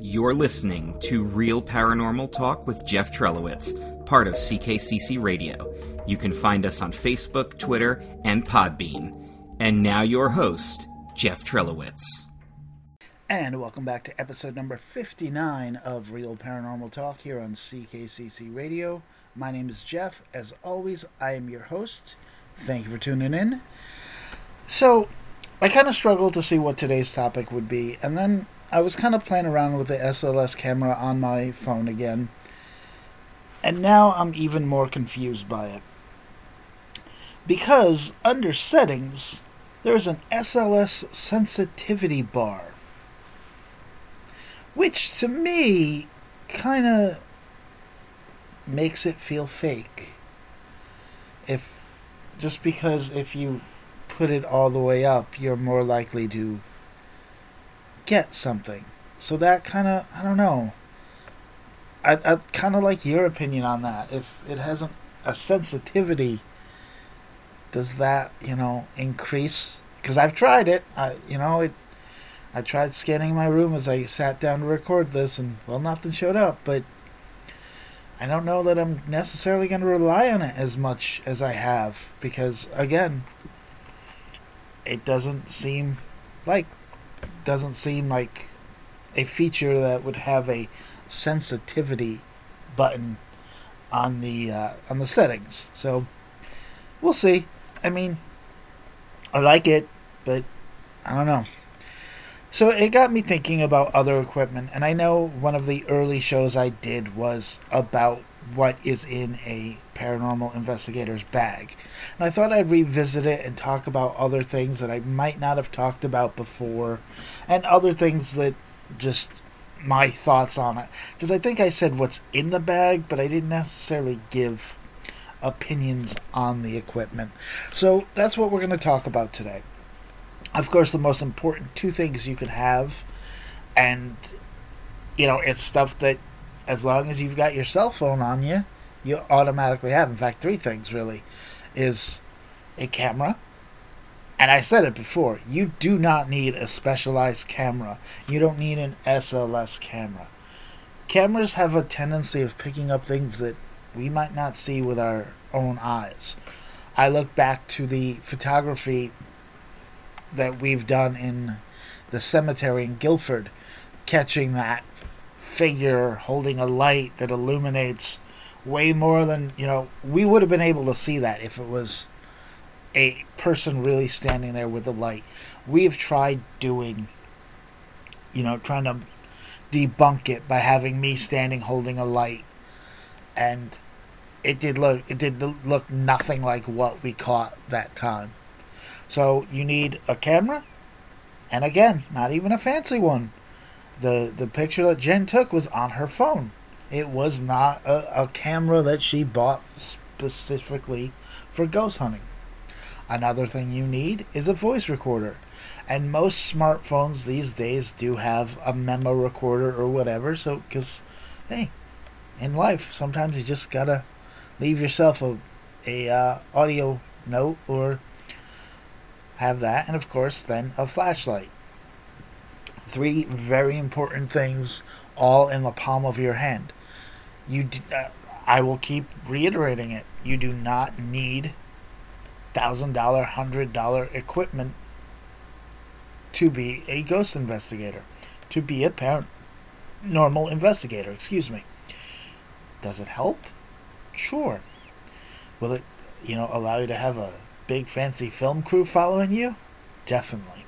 You're listening to Real Paranormal Talk with Jeff Trellowitz, part of CKCC Radio. You can find us on Facebook, Twitter, and Podbean. And now your host, Jeff Trellowitz. And welcome back to episode number 59 of Real Paranormal Talk here on CKCC Radio. My name is Jeff. As always, I am your host. Thank you for tuning in. So, I kind of struggled to see what today's topic would be, and then I was kind of playing around with the SLS camera on my phone again, and now I'm even more confused by it. Because under settings, there's an SLS sensitivity bar, which to me kind of makes it feel fake. Just because if you put it all the way up, you're more likely to get something. So that kind of, I don't know. I kind of like your opinion on that. If it has a sensitivity, does that, increase? Because I've tried it. I tried scanning my room as I sat down to record this, and, nothing showed up, but I don't know that I'm necessarily going to rely on it as much as I have, because, again, it doesn't seem like a feature that would have a sensitivity button on the settings. So, we'll see. I mean, I like it, but I don't know. So it got me thinking about other equipment, and I know one of the early shows I did was about what is in a paranormal investigator's bag. And I thought I'd revisit it and talk about other things that I might not have talked about before, and other things that just my thoughts on it. Because I think I said what's in the bag, but I didn't necessarily give opinions on the equipment. So that's what we're going to talk about today. Of course, the most important two things you can have, and, it's stuff that, as long as you've got your cell phone on you, you automatically have. In fact, three things, really, is a camera. And I said it before, you do not need a specialized camera. You don't need an SLS camera. Cameras have a tendency of picking up things that we might not see with our own eyes. I look back to the photography that we've done in the cemetery in Guilford, catching that figure holding a light that illuminates way more than, we would have been able to see that if it was a person really standing there with a light. We've tried doing, trying to debunk it by having me standing holding a light, and it did look nothing like what we caught that time. So you need a camera, and again, not even a fancy one. The picture that Jen took was on her phone. It was not a camera that she bought specifically for ghost hunting. Another thing you need is a voice recorder. And most smartphones these days do have a memo recorder or whatever, because in life, sometimes you just gotta leave yourself a audio note or have that, and of course, then a flashlight. Three very important things, all in the palm of your hand. I will keep reiterating it. You do not need $1,000, $100 equipment to be a ghost investigator, to be a paranormal investigator. Does it help? Sure. Will it, allow you to have a big fancy film crew following you? Definitely.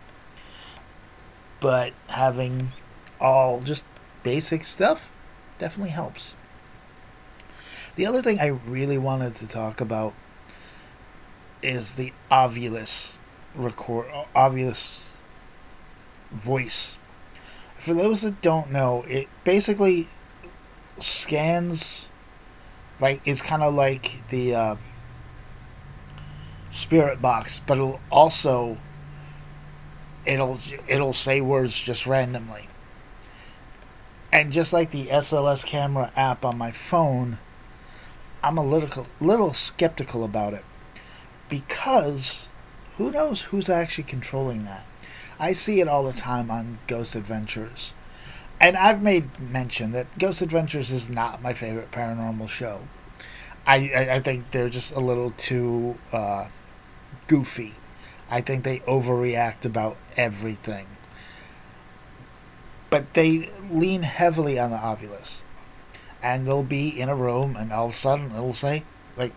But having all just basic stuff definitely helps. The other thing I really wanted to talk about is the Ovilus voice. For those that don't know, it basically scans, it's kind of like the spirit box, but it'll also it'll say words just randomly. And just like the SLS camera app on my phone, I'm a little skeptical about it, because who knows who's actually controlling that. I see it all the time on Ghost Adventures, And I've made mention that Ghost Adventures is not my favorite paranormal show. I think they're just a little too goofy. I think they overreact about everything. But they lean heavily on the Ovilus. And they'll be in a room and all of a sudden it'll say, like,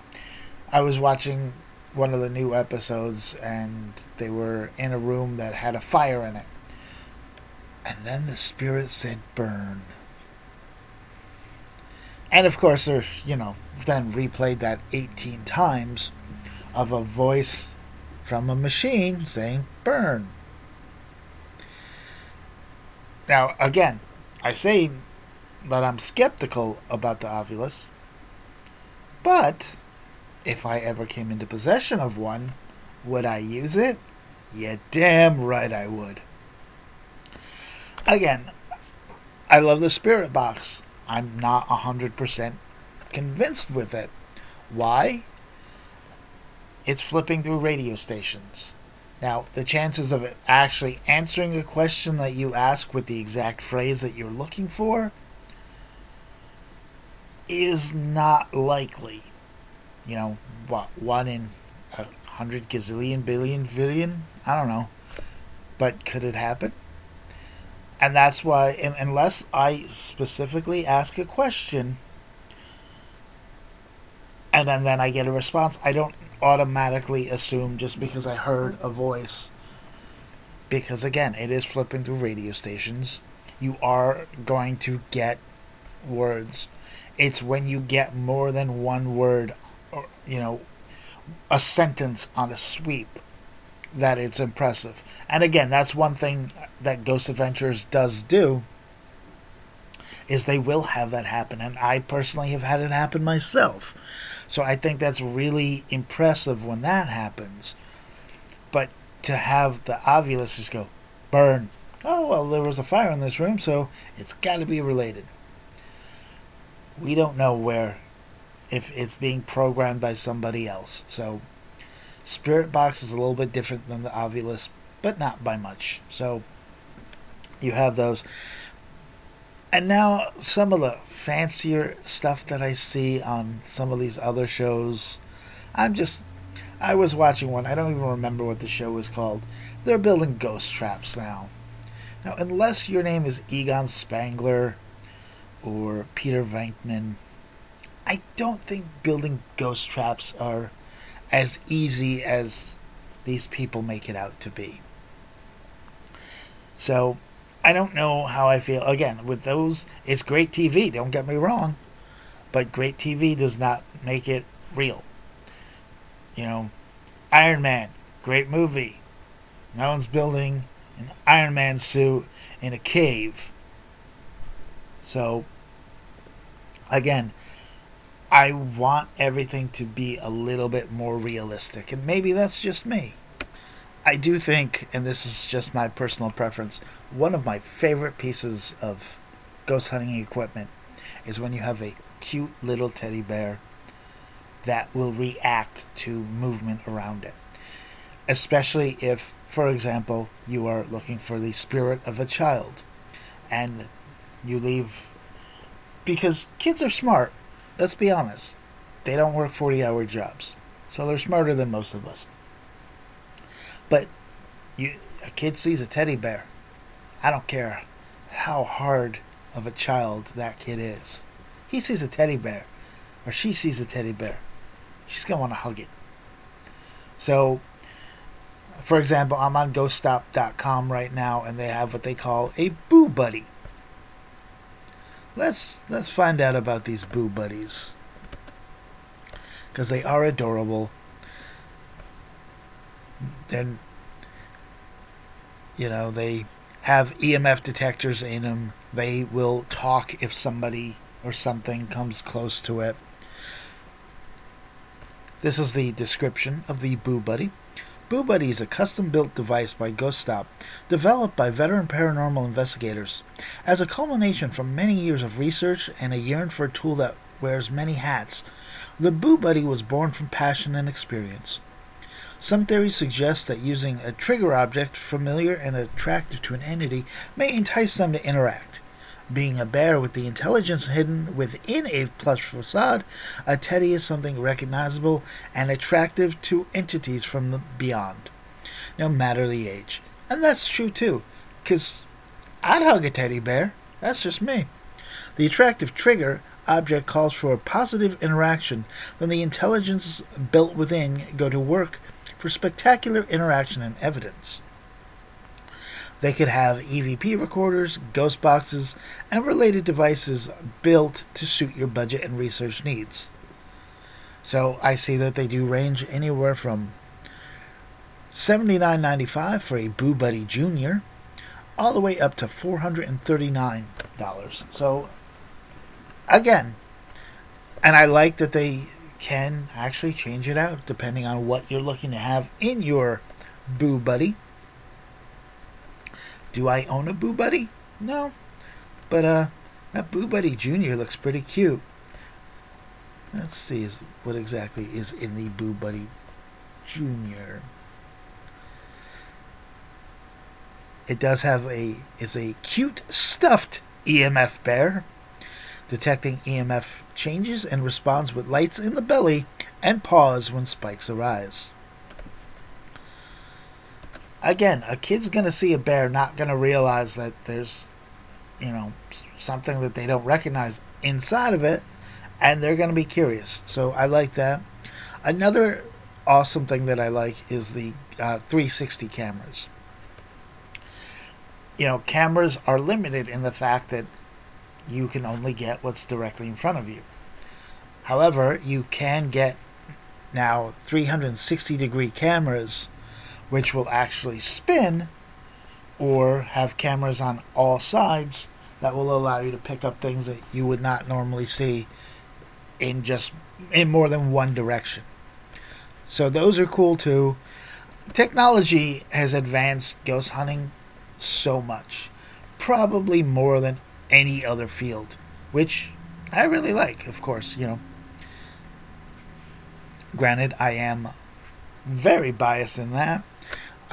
I was watching one of the new episodes and they were in a room that had a fire in it. And then the spirit said, burn. And of course, they're, you know, then replayed that 18 times of a voice from a machine saying, burn. Now, again, I say that I'm skeptical about the Ovilus, but if I ever came into possession of one, would I use it? Yeah, damn right I would. Again, I love the spirit box. I'm not 100% convinced with it. Why? It's flipping through radio stations. Now, the chances of it actually answering a question that you ask with the exact phrase that you're looking for is not likely. You know, what, 1 in 100 gazillion billion? I don't know. But could it happen? And that's why, unless I specifically ask a question, and then I get a response, I don't automatically assume just because I heard a voice. Because, again, it is flipping through radio stations. You are going to get words. It's when you get more than one word, or, you know, a sentence on a sweep, that it's impressive. And again, that's one thing that Ghost Adventures does do, is they will have that happen. And I personally have had it happen myself. So I think that's really impressive when that happens. But to have the Ovilus just go, burn. Oh, well, there was a fire in this room, so it's got to be related. We don't know where, if it's being programmed by somebody else. So spirit box is a little bit different than the Ovilus, but not by much. So you have those. And now some of the fancier stuff that I see on some of these other shows. I was watching one. I don't even remember what the show was called. They're building ghost traps now. Now, unless your name is Egon Spangler or Peter Venkman, I don't think building ghost traps are as easy as these people make it out to be. So, I don't know how I feel. Again, with those, it's great TV, don't get me wrong. But great TV does not make it real. You know, Iron Man, great movie. No one's building an Iron Man suit in a cave. So, again, I want everything to be a little bit more realistic. And maybe that's just me. I do think, and this is just my personal preference, one of my favorite pieces of ghost hunting equipment is when you have a cute little teddy bear that will react to movement around it. Especially if, for example, you are looking for the spirit of a child and you leave, because kids are smart. Let's be honest, they don't work 40-hour jobs, so they're smarter than most of us. But a kid sees a teddy bear. I don't care how hard of a child that kid is. He sees a teddy bear, or she sees a teddy bear. She's going to want to hug it. So, for example, I'm on ghostop.com right now, and they have what they call a Boo Buddy. Let's find out about these Boo Buddies, because they are adorable. They're, you know, they have EMF detectors in them. They will talk if somebody or something comes close to it. This is the description of the Boo Buddy. Boo Buddy is a custom-built device by Ghost Stop, developed by veteran paranormal investigators. As a culmination from many years of research and a yearn for a tool that wears many hats, the Boo Buddy was born from passion and experience. Some theories suggest that using a trigger object familiar and attractive to an entity may entice them to interact. Being a bear with the intelligence hidden within a plush facade, a teddy is something recognizable and attractive to entities from the beyond, no matter the age. And that's true too, because I'd hug a teddy bear. That's just me. The attractive trigger object calls for a positive interaction, then the intelligence built within go to work for spectacular interaction and evidence. They could have EVP recorders, ghost boxes, and related devices built to suit your budget and research needs. So I see that they do range anywhere from $79.95 for a Boo Buddy Jr. all the way up to $439. So again, and I like that they can actually change it out depending on what you're looking to have in your Boo Buddy. Do I own a Boo Buddy? No. But that Boo Buddy Jr. looks pretty cute. Let's see what exactly is in the Boo Buddy Jr. It does have a cute stuffed EMF bear, detecting EMF changes and responds with lights in the belly and paws when spikes arise. Again, a kid's going to see a bear, not going to realize that there's, something that they don't recognize inside of it, and they're going to be curious. So I like that. Another awesome thing that I like is the 360 cameras. Cameras are limited in the fact that you can only get what's directly in front of you. However, you can get now 360-degree cameras, which will actually spin, or have cameras on all sides that will allow you to pick up things that you would not normally see in more than one direction. So those are cool too. Technology has advanced ghost hunting so much, probably more than any other field, which I really like, of course, Granted, I am very biased in that.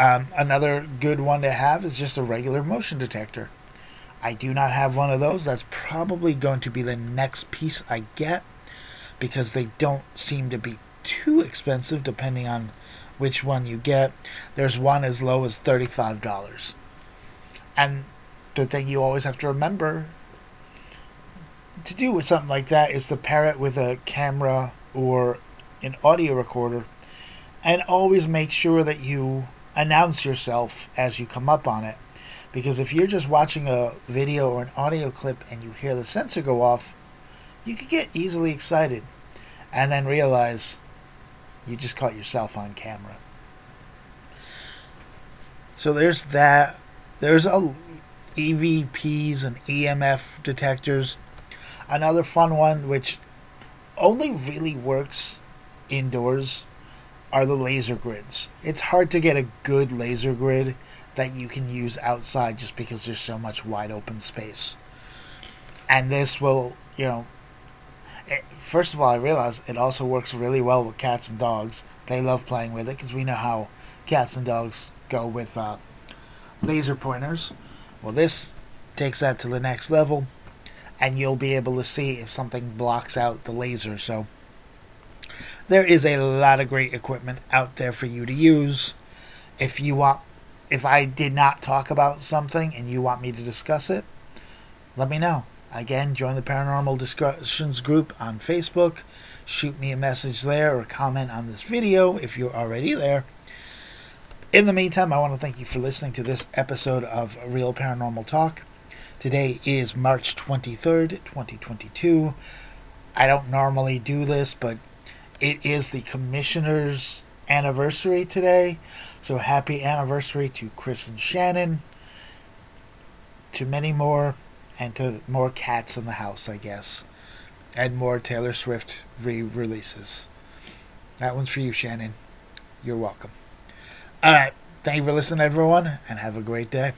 Another good one to have is just a regular motion detector. I do not have one of those. That's probably going to be the next piece I get, because they don't seem to be too expensive depending on which one you get. There's one as low as $35. And the thing you always have to remember to do with something like that is to pair it with a camera or an audio recorder, and always make sure that you announce yourself as you come up on it. Because if you're just watching a video or an audio clip and you hear the sensor go off, you could get easily excited and then realize you just caught yourself on camera. So there's that. There's EVPs and EMF detectors. Another fun one, which only really works indoors, are the laser grids. It's hard to get a good laser grid that you can use outside just because there's so much wide open space. And this will, first of all, I realize it also works really well with cats and dogs. They love playing with it because we know how cats and dogs go with laser pointers. Well, this takes that to the next level, and you'll be able to see if something blocks out the laser. So there is a lot of great equipment out there for you to use. If you want, if I did not talk about something and you want me to discuss it, let me know. Again, join the Paranormal Discussions group on Facebook. Shoot me a message there or comment on this video if you're already there. In the meantime, I want to thank you for listening to this episode of Real Paranormal Talk. Today is March 23rd, 2022. I don't normally do this, but it is the commissioner's anniversary today. So happy anniversary to Chris and Shannon, to many more, and to more cats in the house, I guess. And more Taylor Swift re-releases. That one's for you, Shannon. You're welcome. All right. Thank you for listening, everyone, and have a great day.